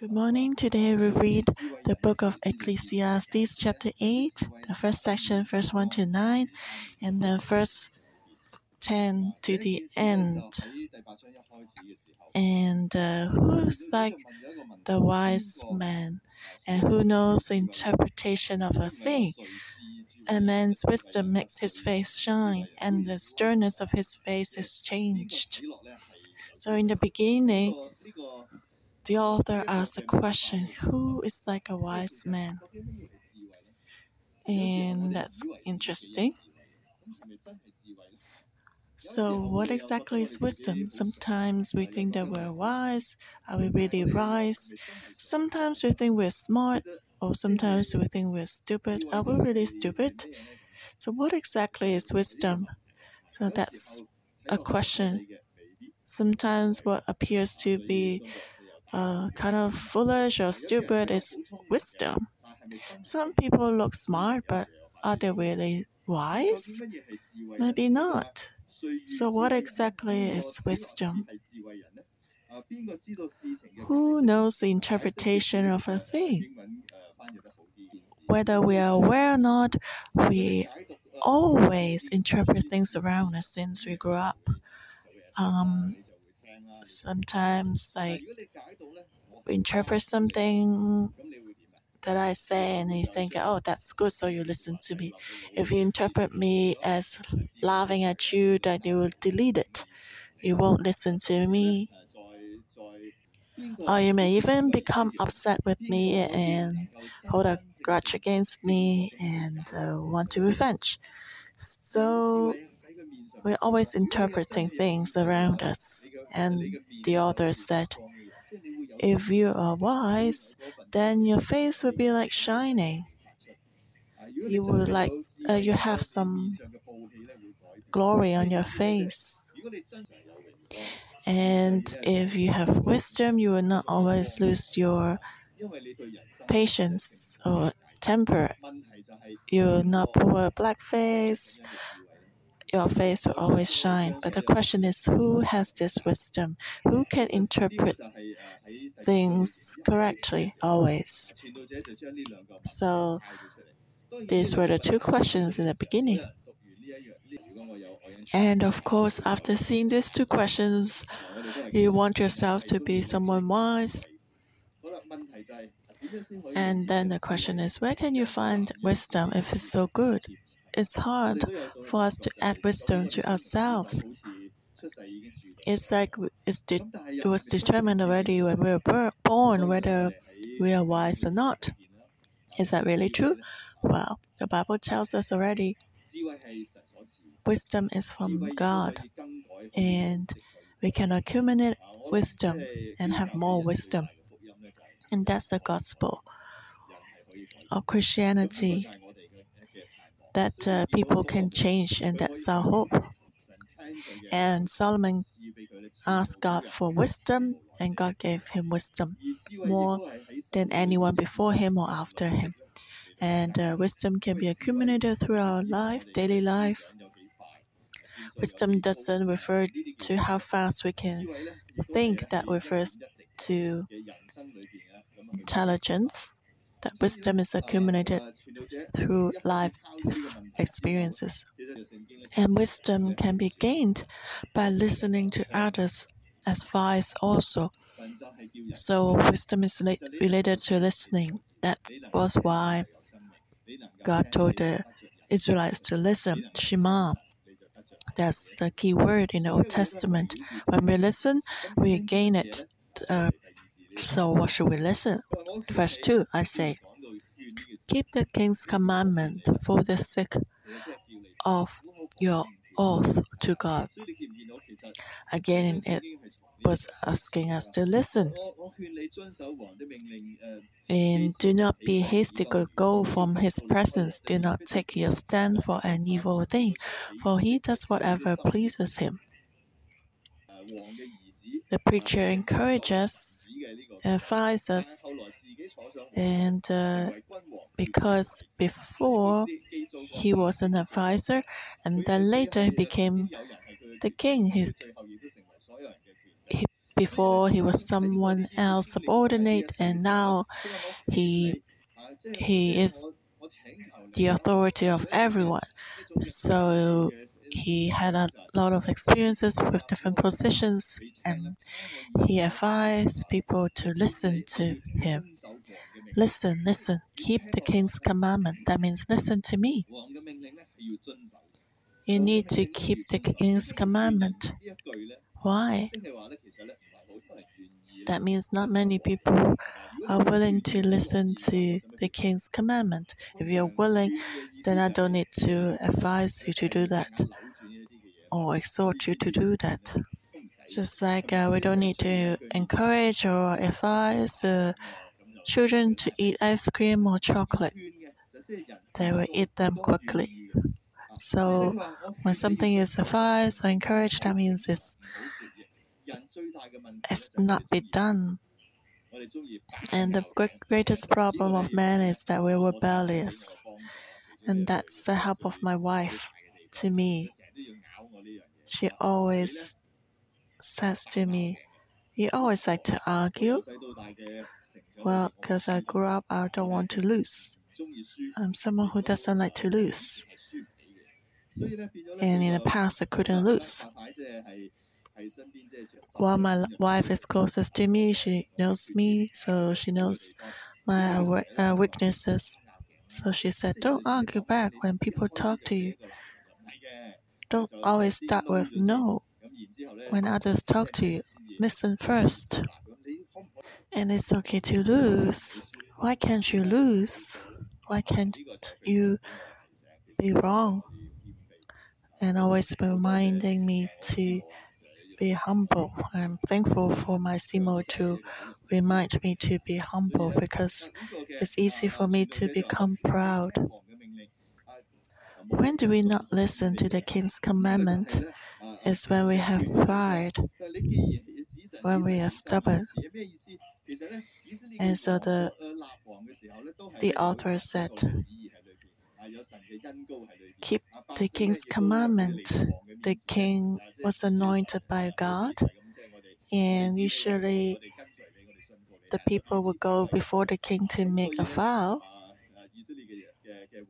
Good morning. Today we read the book of Ecclesiastes, chapter 8, the first section, verse 1 to 9, and then verse 10 to the end. And who's like the wise man, and who knows the interpretation of a thing? A man's wisdom makes his face shine, and the sternness of his face is changed. So in the beginning, the author asked the question, who is like a wise man? And that's interesting. So what exactly is wisdom? Sometimes we think that we're wise. Are we really wise? Sometimes we think we're smart, or sometimes we think we're stupid. Are we really stupid? So what exactly is wisdom? So that's a question. Sometimes what appears to be kind of foolish or stupid is wisdom. Some people look smart, but are they really wise? Maybe not. So what exactly is wisdom? Who knows the interpretation of a thing? Whether we are aware or not, we always interpret things around us since we grew up. Sometimes we interpret something that I say and you think, oh, that's good, so you listen to me. If you interpret me as laughing at you, then you will delete it. You won't listen to me. Or you may even become upset with me and hold a grudge against me and want to revenge. So we're always interpreting things around us. And the author said, if you are wise, then your face will be like shining. You will you have some glory on your face. And if you have wisdom, you will not always lose your patience or temper. You will not pull a black face. Your face will always shine. But the question is, who has this wisdom? Who can interpret things correctly always? So these were the two questions in the beginning. And of course, after seeing these two questions, you want yourself to be someone wise. And then the question is, where can you find wisdom if it's so good? It's hard for us to add wisdom to ourselves. It's like it was determined already when we were born whether we are wise or not. Is that really true? Well, the Bible tells us already wisdom is from God, and we can accumulate wisdom and have more wisdom. And that's the gospel of Christianity, that people can change, and that's our hope. And Solomon asked God for wisdom, and God gave him wisdom more than anyone before him or after him. And wisdom can be accumulated through our life, daily life. Wisdom doesn't refer to how fast we can think. That refers to intelligence. That wisdom is accumulated through life experiences. And wisdom can be gained by listening to others' advice also. So wisdom is related to listening. That was why God told the Israelites to listen. Shema. That's the key word in the Old Testament. When we listen, we gain it. So what should we listen? Verse 2, I say, keep the king's commandment for the sake of your oath to God. Again, it was asking us to listen. And do not be hasty to go from his presence. Do not take your stand for an evil thing, for he does whatever pleases him. The preacher encourages, advises us, and because before he was an advisor, and then later he became the king. He Before he was someone else subordinate, and now he is the authority of everyone. So he had a lot of experiences with different positions, and he advised people to listen to him. Listen, keep the king's commandment. That means listen to me. You need to keep the king's commandment. Why? That means not many people are willing to listen to the king's commandment. If you're willing, then I don't need to advise you to do that or exhort you to do that. Just like we don't need to encourage or advise children to eat ice cream or chocolate. They will eat them quickly. So when something is advised or encouraged, that means it's not be done. And the greatest problem of man is that we're rebellious. And that's the help of my wife to me. She always says to me, "You always like to argue." Well, because I grew up, I don't want to lose. I'm someone who doesn't like to lose. And in the past, I couldn't lose. While my wife is closest to me, so she knows my weaknesses. So she said, "Don't argue back when people talk to you. Don't always start with no. When others talk to you, listen first. And it's okay to lose. Why can't you lose? Why can't you be wrong?" And always reminding me to be humble. I'm thankful for my Simo to remind me to be humble, because it's easy for me to become proud. When do we not listen to the king's commandment? It's when we have pride, when we are stubborn. And so the author said, keep the king's commandment. The king was anointed by God, and usually the people would go before the king to make a vow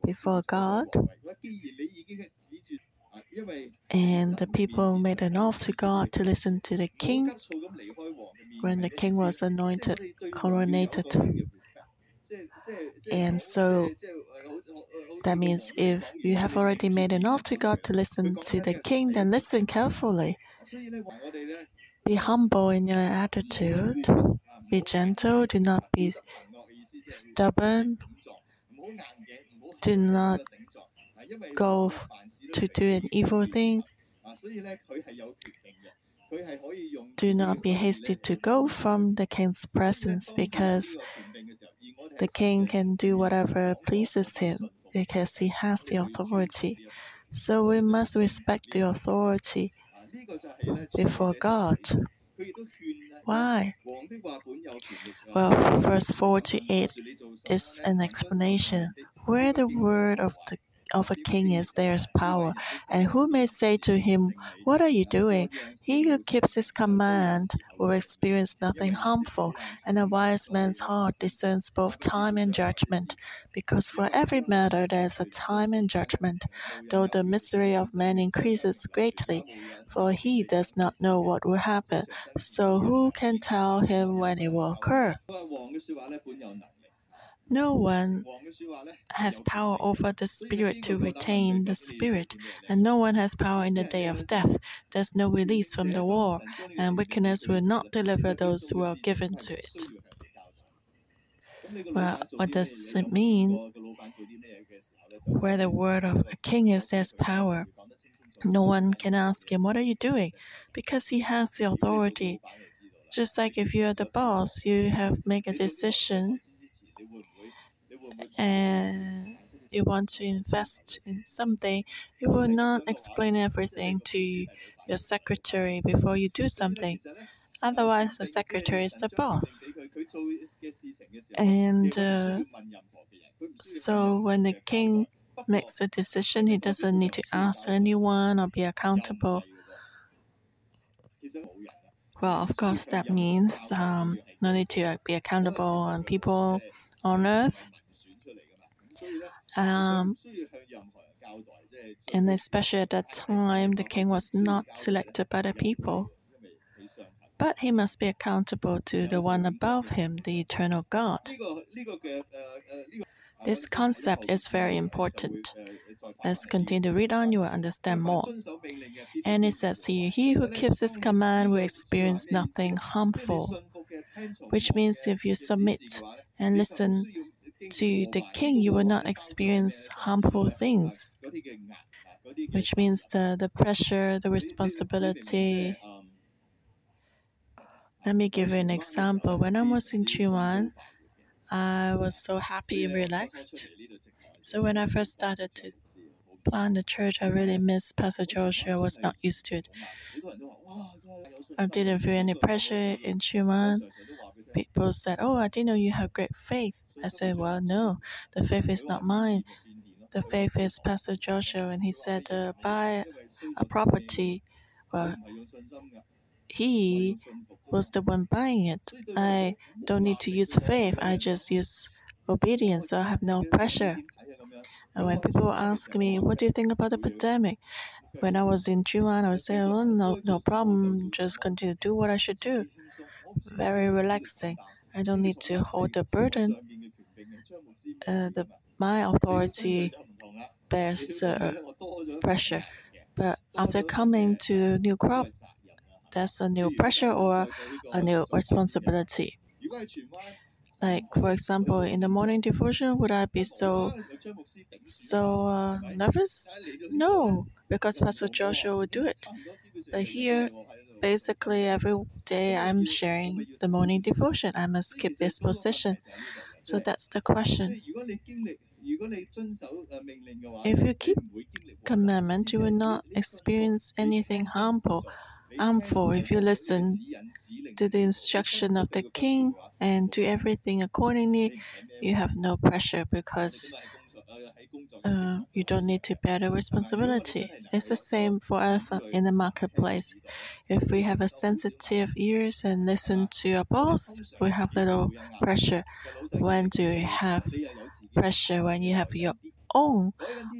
before God. And the people made an oath to God to listen to the king when the king was anointed, coronated. And so that means if you have already made an oath to God to listen to the king, then listen carefully. Be humble in your attitude. Be gentle. Do not be stubborn. Do not go to do an evil thing. Do not be hasty to go from the king's presence, because the king can do whatever pleases him, because he has the authority. So we must respect the authority before God. Why? Well, verse 4 to 8 is an explanation. Where the word of a king is, there is power. And who may say to him, "What are you doing?" He who keeps his command will experience nothing harmful, and a wise man's heart discerns both time and judgment. Because for every matter there is a time and judgment, though the misery of man increases greatly, for he does not know what will happen. So who can tell him when it will occur? No one has power over the spirit to retain the spirit, and no one has power in the day of death. There's no release from the war, and wickedness will not deliver those who are given to it. Well, what does it mean? Where the word of a king is, there's power. No one can ask him, "What are you doing?" because he has the authority. Just like if you are the boss, you have make a decision. And you want to invest in something, you will not explain everything to your secretary before you do something. Otherwise, the secretary is the boss. And so when the king makes a decision, he doesn't need to ask anyone or be accountable. Well, of course, that means no need to be accountable on people on earth. And especially at that time, the king was not selected by the people. But he must be accountable to the one above him, the eternal God. This concept is very important. Let's continue to read on, you will understand more. And it says here, he who keeps his command will experience nothing harmful, which means if you submit and listen to the king, you will not experience harmful things, which means the pressure, the responsibility. Let me give you an example. When I was in Chiu Man, I was so happy and relaxed. So when I first started to plan the church, I really missed Pastor Joshua. I was not used to it. I didn't feel any pressure in Chiu Man. People said, "Oh, I didn't know you have great faith." I said, "Well, no, the faith is not mine. The faith is Pastor Joshua." And he said, "Buy a property." Well, he was the one buying it. I don't need to use faith. I just use obedience. So I have no pressure. And when people ask me, "What do you think about the pandemic?" When I was in Chiu Man, I would say, "Oh, no problem. Just continue to do what I should do." Very relaxing. I don't need to hold the burden. My authority bears the pressure. But after coming to new crop, that's a new pressure or a new responsibility. Like, for example, in the morning devotion, would I be so nervous? No, because Pastor Joshua would do it. But here, basically every day I'm sharing the morning devotion. I must keep this position. So that's the question. If you keep commandment, you will not experience anything harmful. If you listen to the instruction of the king and do everything accordingly, you have no pressure because you don't need to bear the responsibility. It's the same for us in the marketplace. If we have a sensitive ears and listen to our boss, we have little pressure. When do you have pressure? When you have your own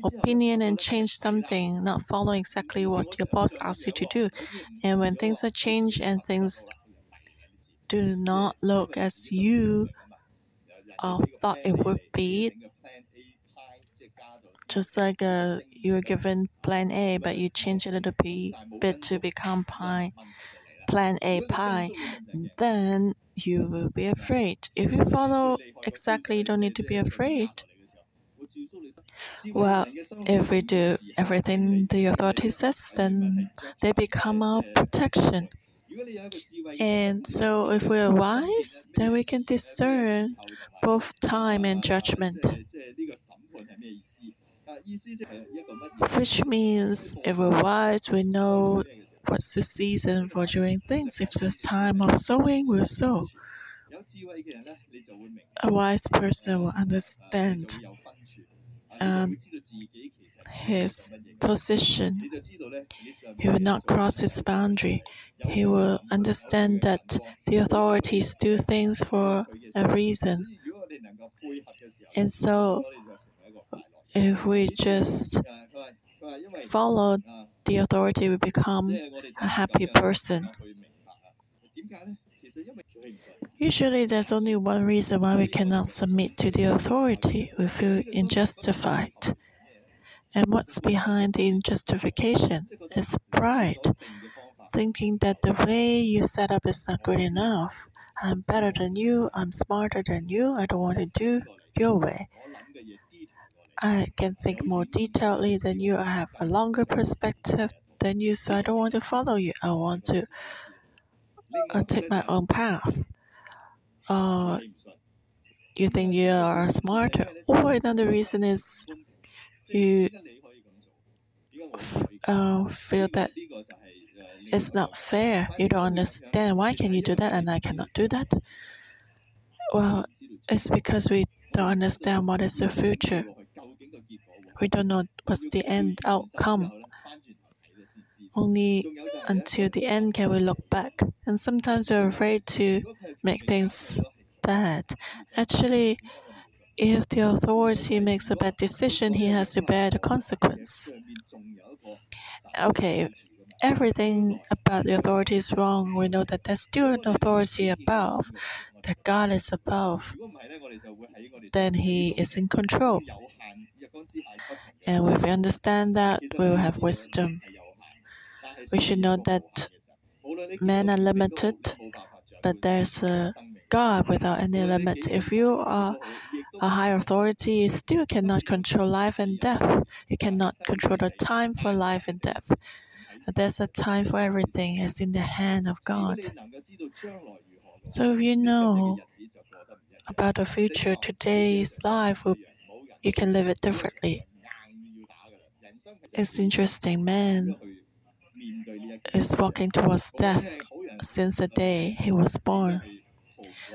opinion and change something, not follow exactly what your boss asks you to do. And when things are changed and things do not look as you thought it would be, just like you were given plan A, but you change a little bit to become plan A, then you will be afraid. If you follow exactly, you don't need to be afraid. Well, if we do everything the authority says, then they become our protection. And so if we are wise, then we can discern both time and judgment. Which means if we're wise, we know what's the season for doing things. If it's time of sowing, we'll sow. A wise person will understand his position. He will not cross his boundary. He will understand that the authorities do things for a reason. And so, if we just follow the authority, we become a happy person. Usually, there's only one reason why we cannot submit to the authority. We feel unjustified. And what's behind the injustification is pride, thinking that the way you set up is not good enough. I'm better than you. I'm smarter than you. I don't want to do your way. I can think more detailedly than you. I have a longer perspective than you, so I don't want to follow you. I want to take my own path. You think you are smarter. Or another reason is you feel that it's not fair. You don't understand. Why can you do that and I cannot do that? Well, it's because we don't understand what is the future. We don't know what's the end outcome. Only until the end can we look back. And sometimes we're afraid to make things bad. Actually, if the authority makes a bad decision, he has to bear the consequence. Okay, everything about the authority is wrong. We know that there's still an authority above, that God is above. Then he is in control. And if we understand that, we will have wisdom. We should know that men are limited, but there's a God without any limit. If you are a higher authority, you still cannot control life and death. You cannot control the time for life and death. But there's a time for everything. It's in the hand of God. So if you know about the future, today's life, you can live it differently. It's interesting, man is walking towards death since the day he was born.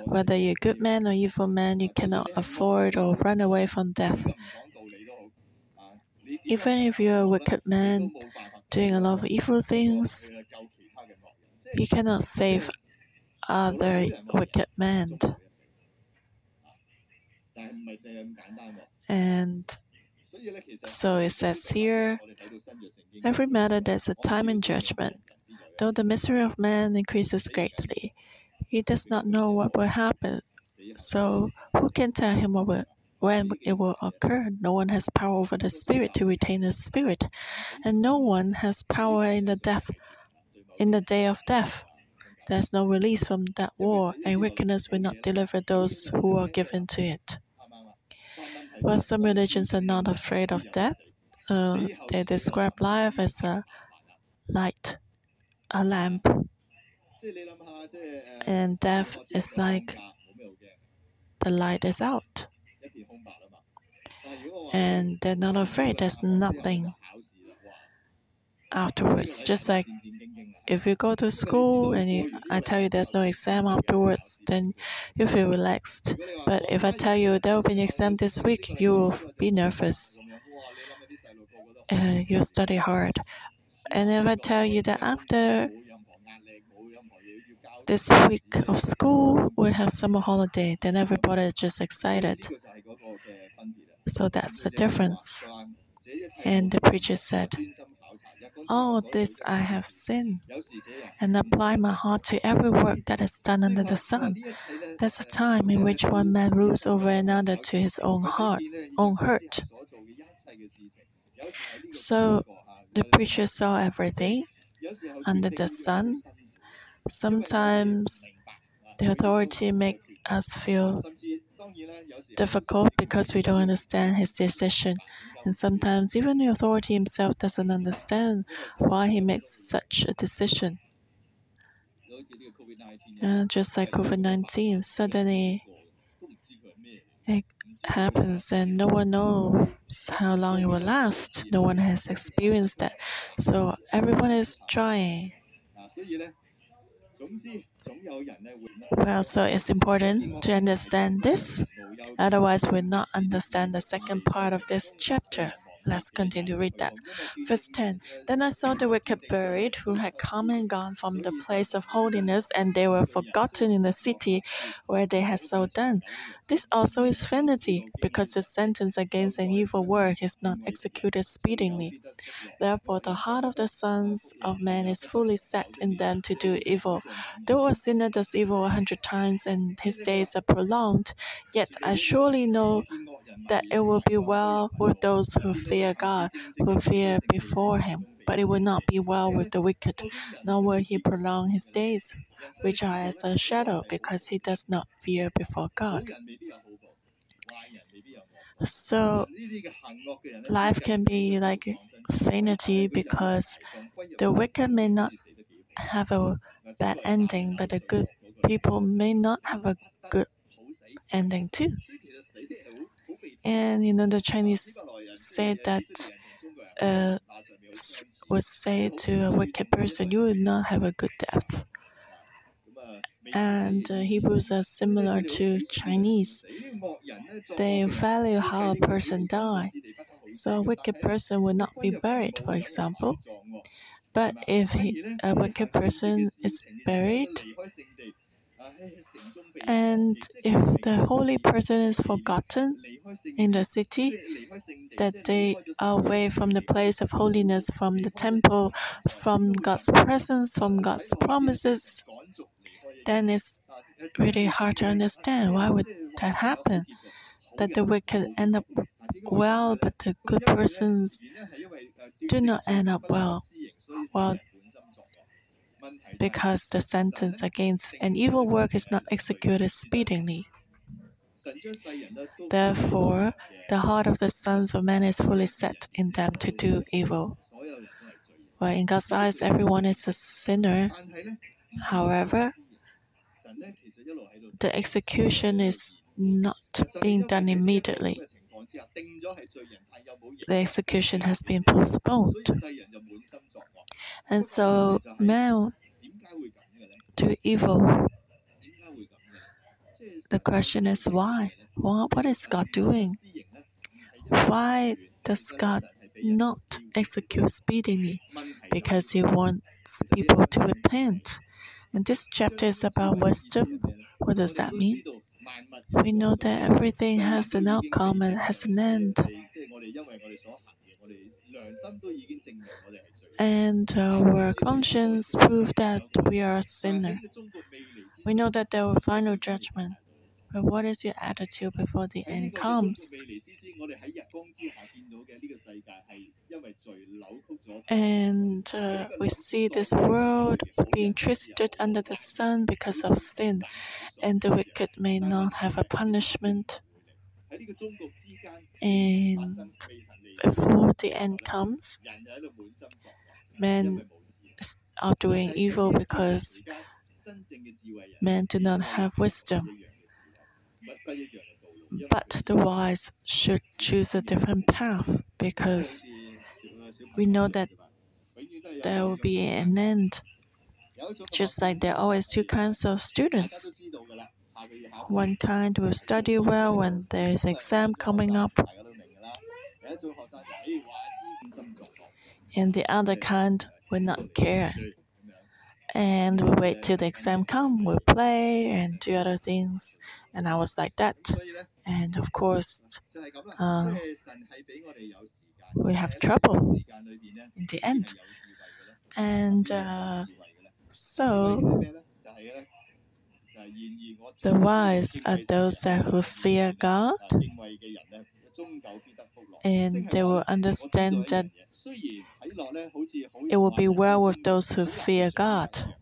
Whether you're a good man or evil man, you cannot afford or run away from death. Even if you're a wicked man doing a lot of evil things, you cannot save other wicked men. And so it says here, every matter there's a time in judgment. Though the misery of man increases greatly, he does not know what will happen. So who can tell him when it will occur? No one has power over the spirit to retain the spirit, and no one has power in the day of death. There's no release from that war, and wickedness will not deliver those who are given to it. Well, some religions are not afraid of death. They describe life as a light, a lamp. And death is like the light is out. And they're not afraid. There's nothing afterwards. Just like if you go to school and I tell you there's no exam afterwards, then you feel relaxed. But if I tell you there will be an exam this week, you will be nervous. You study hard. And if I tell you that after this week of school, we have summer holiday, then everybody is just excited. So that's the difference. And the preacher said, "All this I have sinned, and apply my heart to every work that is done under the sun." There's a time in which one man rules over another to his own hurt. So the preacher saw everything under the sun. Sometimes the authority makes us feel difficult because we don't understand his decision. And sometimes even the authority himself doesn't understand why he makes such a decision. Just like COVID-19, suddenly it happens and no one knows how long it will last. No one has experienced that. So everyone is trying. Well, so it's important to understand this. Otherwise, we'll not understand the second part of this chapter. Let's continue to read that. Verse 10. Then I saw the wicked buried, who had come and gone from the place of holiness, and they were forgotten in the city where they had so done. This also is vanity, because the sentence against an evil work is not executed speedily. Therefore, the heart of the sons of man is fully set in them to do evil. Though a sinner does evil 100 times, and his days are prolonged, yet I surely know that it will be well with those who fear God, who fear before him. But it will not be well with the wicked, nor will he prolong his days, which are as a shadow, because he does not fear before God. So life can be like vanity, because the wicked may not have a bad ending, but the good people may not have a good ending too. And the Chinese say that would say to a wicked person, "You will not have a good death." And Hebrews are similar to Chinese. They value how a person dies. So a wicked person will not be buried, for example. But if a wicked person is buried, and if the holy person is forgotten in the city, that they are away from the place of holiness, from the temple, from God's presence, from God's promises, then it's really hard to understand why would that happen, that the wicked end up well, but the good persons do not end up well. Because the sentence against an evil work is not executed speedily. Therefore, the heart of the sons of man is fully set in them to do evil. While in God's eyes, everyone is a sinner. However, the execution is not being done immediately. The execution has been postponed. And so men do evil. The question is why? What is God doing? Why does God not execute speedily? Because He wants people to repent. And this chapter is about wisdom. What does that mean? We know that everything has an outcome and has an end. And our conscience proves that we are a sinner. We know that there will be final judgment. But what is your attitude before the end comes? And we see this world being twisted under the sun because of sin, and the wicked may not have a punishment. And before the end comes, men are doing evil because men do not have wisdom. But the wise should choose a different path, because we know that there will be an end. Just like there are always two kinds of students. One kind will study well when there is an exam coming up, and the other kind will not care. And we wait till the exam comes, we'll play and do other things. And I was like that. And of course, we have trouble in the end. And so, the wise are those who fear God. And they will understand that it will be well with those who fear God.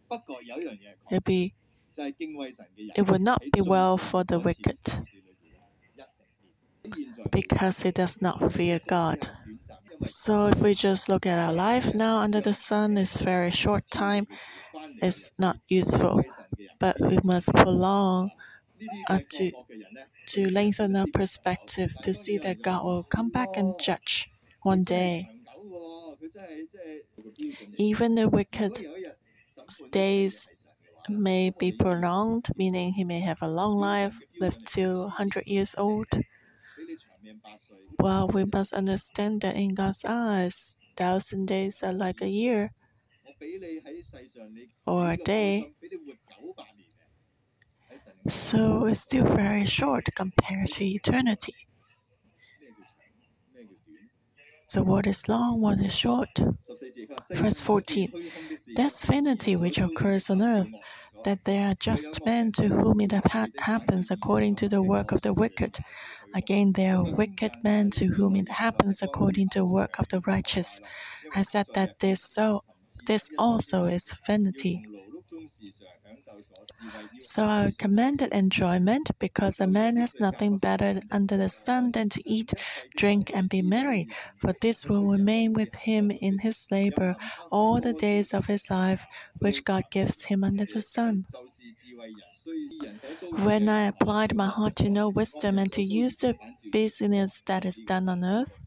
It will not be well for the wicked, because he does not fear God. So if we just look at our life now under the sun, it's a very short time. It's not useful, but we must prolong to lengthen our perspective, to see that God will come back and judge one day. Even the wicked days may be prolonged, meaning he may have a long life, live till 100 years old. Well, we must understand that in God's eyes, 1,000 days are like a year or a day. So it's still very short compared to eternity. So what is long, what is short? Verse 14. That's vanity which occurs on earth, that there are just men to whom it happens according to the work of the wicked. Again, there are wicked men to whom it happens according to the work of the righteous. I said that this also is vanity. So I commended enjoyment, because a man has nothing better under the sun than to eat, drink, and be merry, for this will remain with him in his labor all the days of his life, which God gives him under the sun. When I applied my heart to know wisdom and to use the business that is done on earth,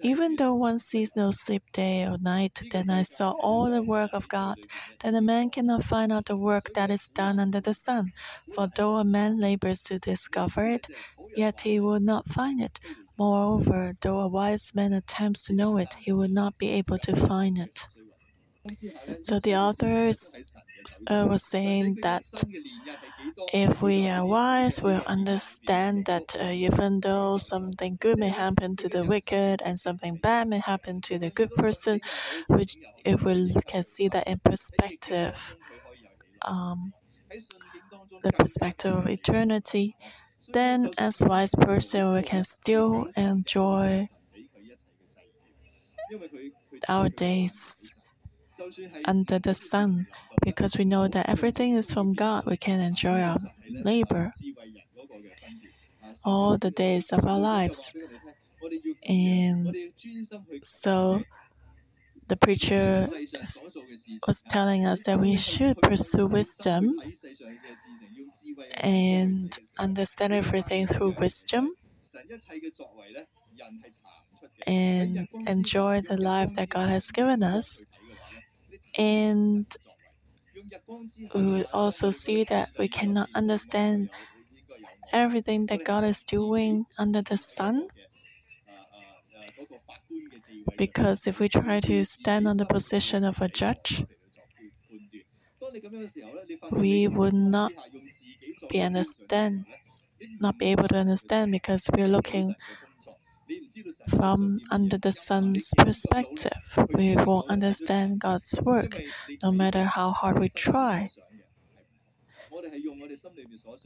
even though one sees no sleep day or night, then I saw all the work of God, that a man cannot find out the work that is done under the sun. For though a man labors to discover it, yet he will not find it. Moreover, though a wise man attempts to know it, he will not be able to find it. So the authors was saying that if we are wise, we'll understand that even though something good may happen to the wicked and something bad may happen to the good person, if we can see that in perspective, the perspective of eternity, then as wise person, we can still enjoy our days under the sun, because we know that everything is from God. We can enjoy our labor all the days of our lives. And so the preacher was telling us that we should pursue wisdom and understand everything through wisdom and enjoy the life that God has given us. And we will also see that we cannot understand everything that God is doing under the sun, because if we try to stand on the position of a judge, we would not be able to understand, because we are looking from under the sun's perspective. We won't understand God's work, no matter how hard we try.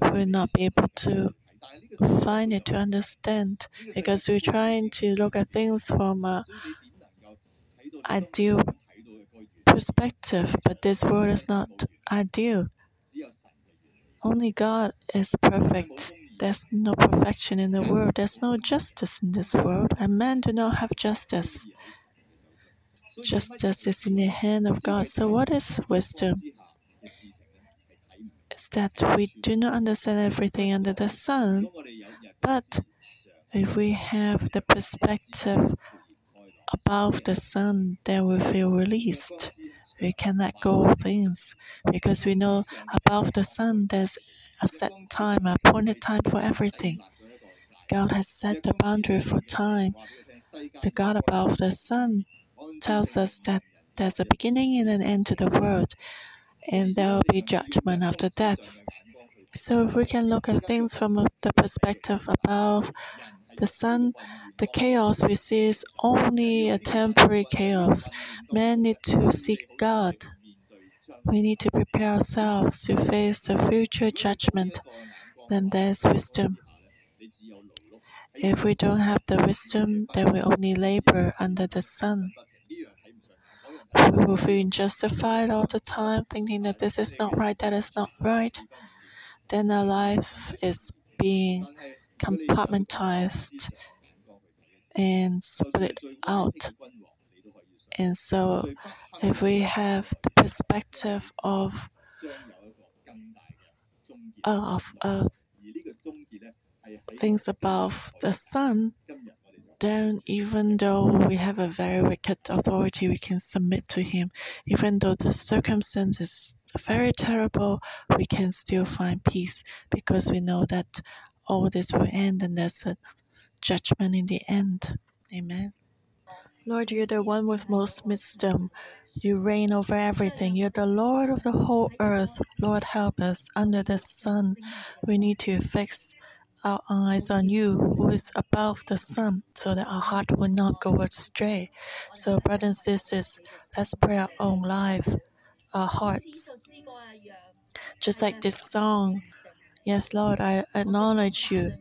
We will not be able to find it to understand, because we're trying to look at things from an ideal perspective, but this world is not ideal. Only God is perfect. There's no perfection in the world. There's no justice in this world, and men do not have justice. Justice is in the hand of God. So what is wisdom? It's that we do not understand everything under the sun, but if we have the perspective above the sun, then we feel released. We can let go of things, because we know above the sun there's a set time, a appointed time for everything. God has set the boundary for time. The God above the sun tells us that there's a beginning and an end to the world, and there will be judgment after death. So if we can look at things from the perspective above the sun, the chaos we see is only a temporary chaos. Men need to seek God. We need to prepare ourselves to face the future judgment. Then there's wisdom. If we don't have the wisdom, then we only labor under the sun. We will feel unjustified all the time, thinking that this is not right, that is not right. Then our life is being compartmentalized and split out. And so if we have the perspective of things above the sun, then even though we have a very wicked authority, we can submit to him. Even though the circumstance is very terrible, we can still find peace, because we know that all this will end and there's a judgment in the end. Amen. Lord, you're the one with most wisdom. You reign over everything. You're the Lord of the whole earth. Lord, help us under the sun. We need to fix our eyes on you, who is above the sun, so that our heart will not go astray. So, brothers and sisters, let's pray our own life, our hearts. Just like this song, yes, Lord, I acknowledge you.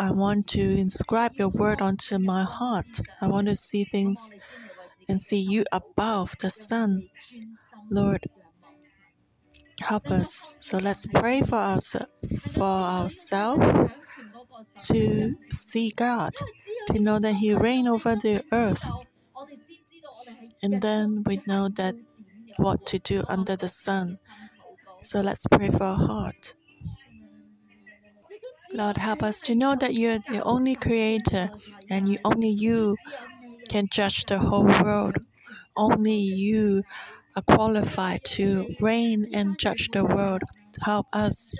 I want to inscribe your word onto my heart. I want to see things and see you above the sun. Lord, help us. So let's pray for ourselves to see God, to know that he reigns over the earth. And then we know that what to do under the sun. So let's pray for our heart. Lord, help us to know that you're the only creator, and only you can judge the whole world. Only you are qualified to reign and judge the world. Help us.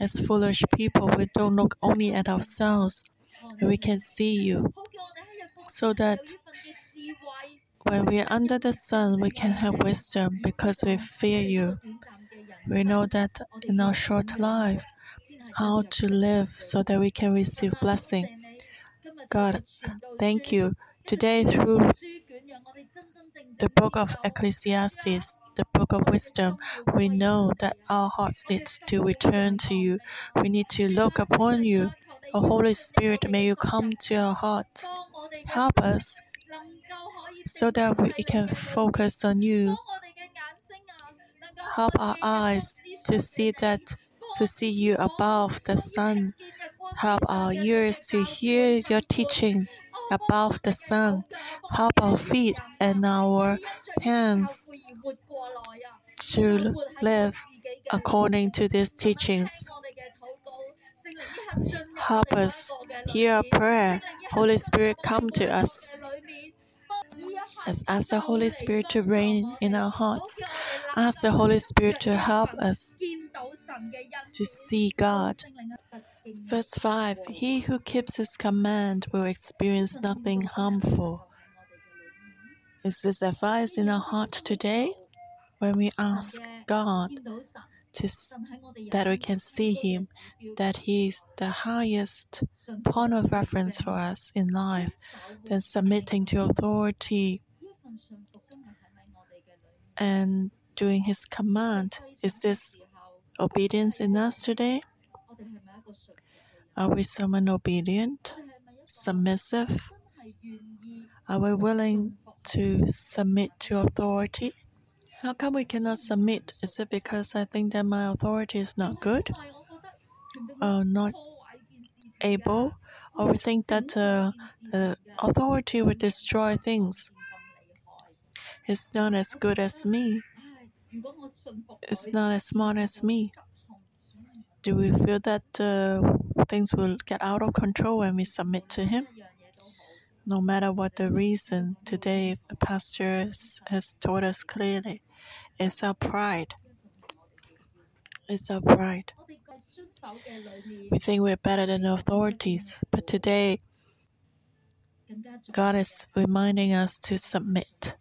As foolish people, we don't look only at ourselves, and we can see you, so that When we are under the sun, we can have wisdom because we fear you. We know that in our short life, how to live so that we can receive blessing. God, thank you. Today through the book of Ecclesiastes, the book of wisdom, we know that our hearts need to return to you. We need to look upon you. O Holy Spirit, may you come to our hearts. Help us so that we can focus on you. Help our eyes to see you above the sun. Help our ears to hear your teaching above the sun. Help our feet and our hands to live according to these teachings. Help us hear our prayer. Holy Spirit, come to us. Let's ask the Holy Spirit to reign in our hearts. Ask the Holy Spirit to help us to see God. Verse 5, he who keeps his command will experience nothing harmful. Is this advice in our heart today? When we ask God that we can see Him, that He is the highest point of reference for us in life, then submitting to authority and doing His command. Is this obedience in us today? Are we someone obedient, submissive? Are we willing to submit to authority? How come we cannot submit? Is it because I think that my authority is not good or not able? Or we think that authority would destroy things. It's not as good as me. It's not as smart as me. Do we feel that things will get out of control when we submit to Him? No matter what the reason, today the pastor has taught us clearly. It's our pride. It's our pride. We think we're better than authorities, but today God is reminding us to submit.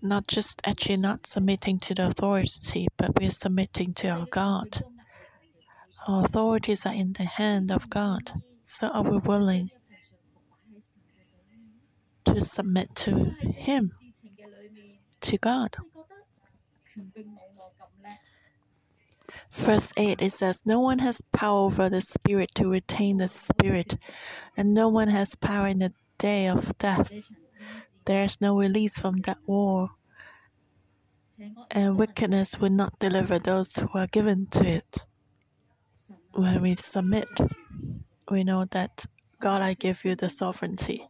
Not just actually not submitting to the authority, but we're submitting to our God. Our authorities are in the hand of God. So are we willing to submit to Him, to God? Verse 8, it says, no one has power over the spirit to retain the spirit, and no one has power in the day of death. There is no release from that war, and wickedness will not deliver those who are given to it. When we submit, we know that, God, I give you the sovereignty.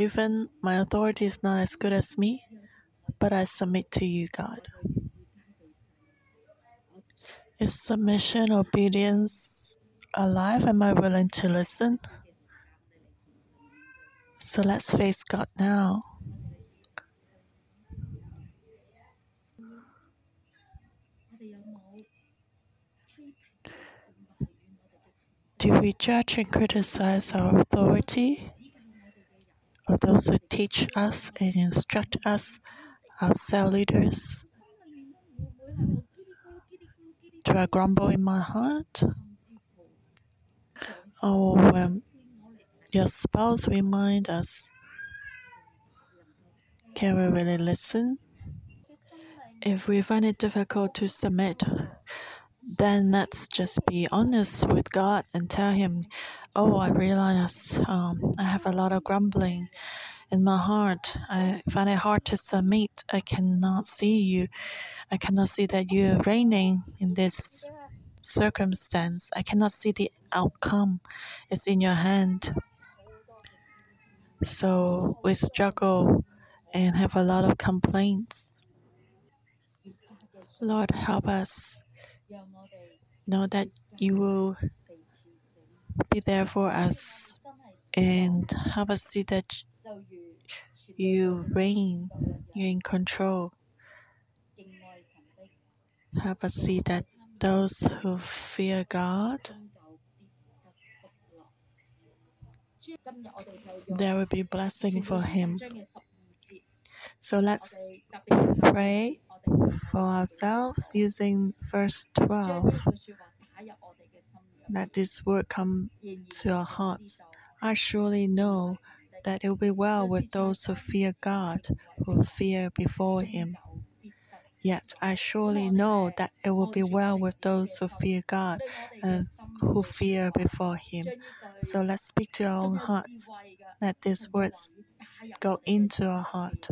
Even my authority is not as good as me, but I submit to you, God. Is submission, obedience alive? Am I willing to listen? So let's face God now. Do we judge and criticize our authority? For those who teach us and instruct us, our cell leaders, do I grumble in my heart? Or when your spouse reminds us, can we really listen? If we find it difficult to submit, then let's just be honest with God and tell Him, oh, I realize I have a lot of grumbling in my heart. I find it hard to submit. I cannot see you. I cannot see that you are reigning in this circumstance. I cannot see the outcome. It's in your hand. So we struggle and have a lot of complaints. Lord, help us know that you will be there for us and help us see that you reign, you're in control. Help us see that those who fear God there will be blessing for him. So let's pray for ourselves using verse 12. Let this word come to our hearts. I surely know that it will be well with those who fear God, who fear before Him. Yet I surely know that it will be well with those who fear God, who fear before Him. So let's speak to our own hearts. Let these words go into our heart.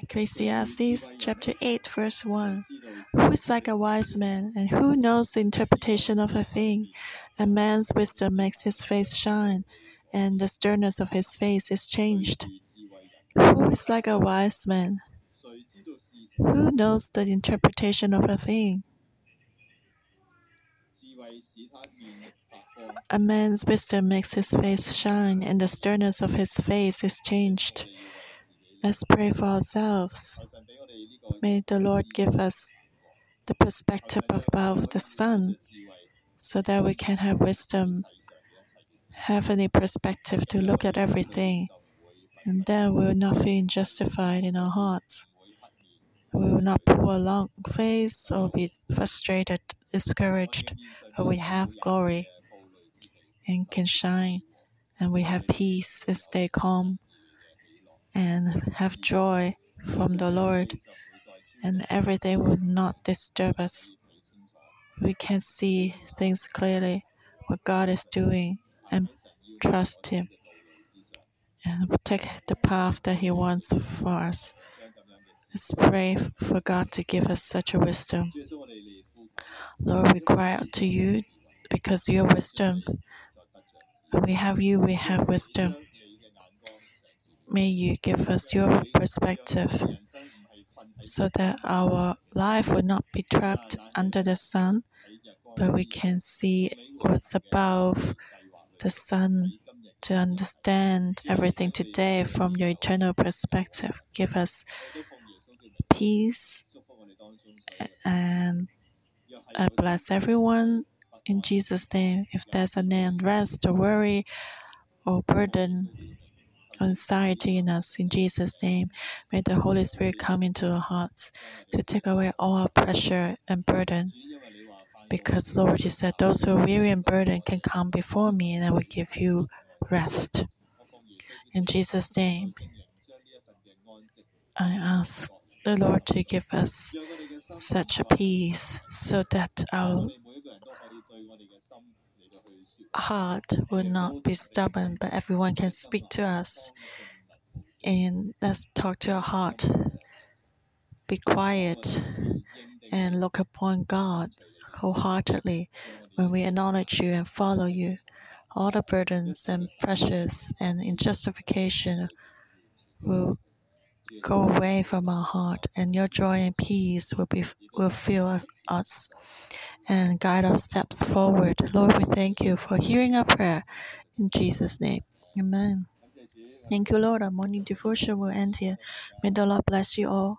Ecclesiastes chapter 8, verse 1. Who is like a wise man, and who knows the interpretation of a thing? A man's wisdom makes his face shine, and the sternness of his face is changed. Who is like a wise man? Who knows the interpretation of a thing? A man's wisdom makes his face shine, and the sternness of his face is changed. Let's pray for ourselves. May the Lord give us the perspective above the sun so that we can have wisdom, heavenly perspective to look at everything. And then we will not feel justified in our hearts. We will not pull a long face or be frustrated, discouraged, but we have glory and can shine, and we have peace and stay calm, and have joy from the Lord, and everything will not disturb us. We can see things clearly, what God is doing, and trust Him, and take the path that He wants for us. Let's pray for God to give us such a wisdom. Lord, we cry out to You because Your wisdom. When we have You, we have wisdom. May You give us Your perspective so that our life will not be trapped under the sun, but we can see what's above the sun to understand everything today from Your eternal perspective. Give us peace and bless everyone in Jesus' name. If there's any unrest or worry or burden, anxiety in us, in Jesus' name, may the Holy Spirit come into our hearts to take away all our pressure and burden. Because, Lord, You said, those who are weary and burdened can come before Me, and I will give you rest. In Jesus' name, I ask the Lord to give us such a peace so that our heart will not be stubborn, but everyone can speak to us. And let's talk to our heart. Be quiet and look upon God wholeheartedly when we acknowledge You and follow You. All the burdens and pressures and injustification will go away from our heart, and Your joy and peace will fill us and guide our steps forward. Lord, we thank You for hearing our prayer. In Jesus' name, amen. Thank You, Lord. Our morning devotion will end here. May the Lord bless you all.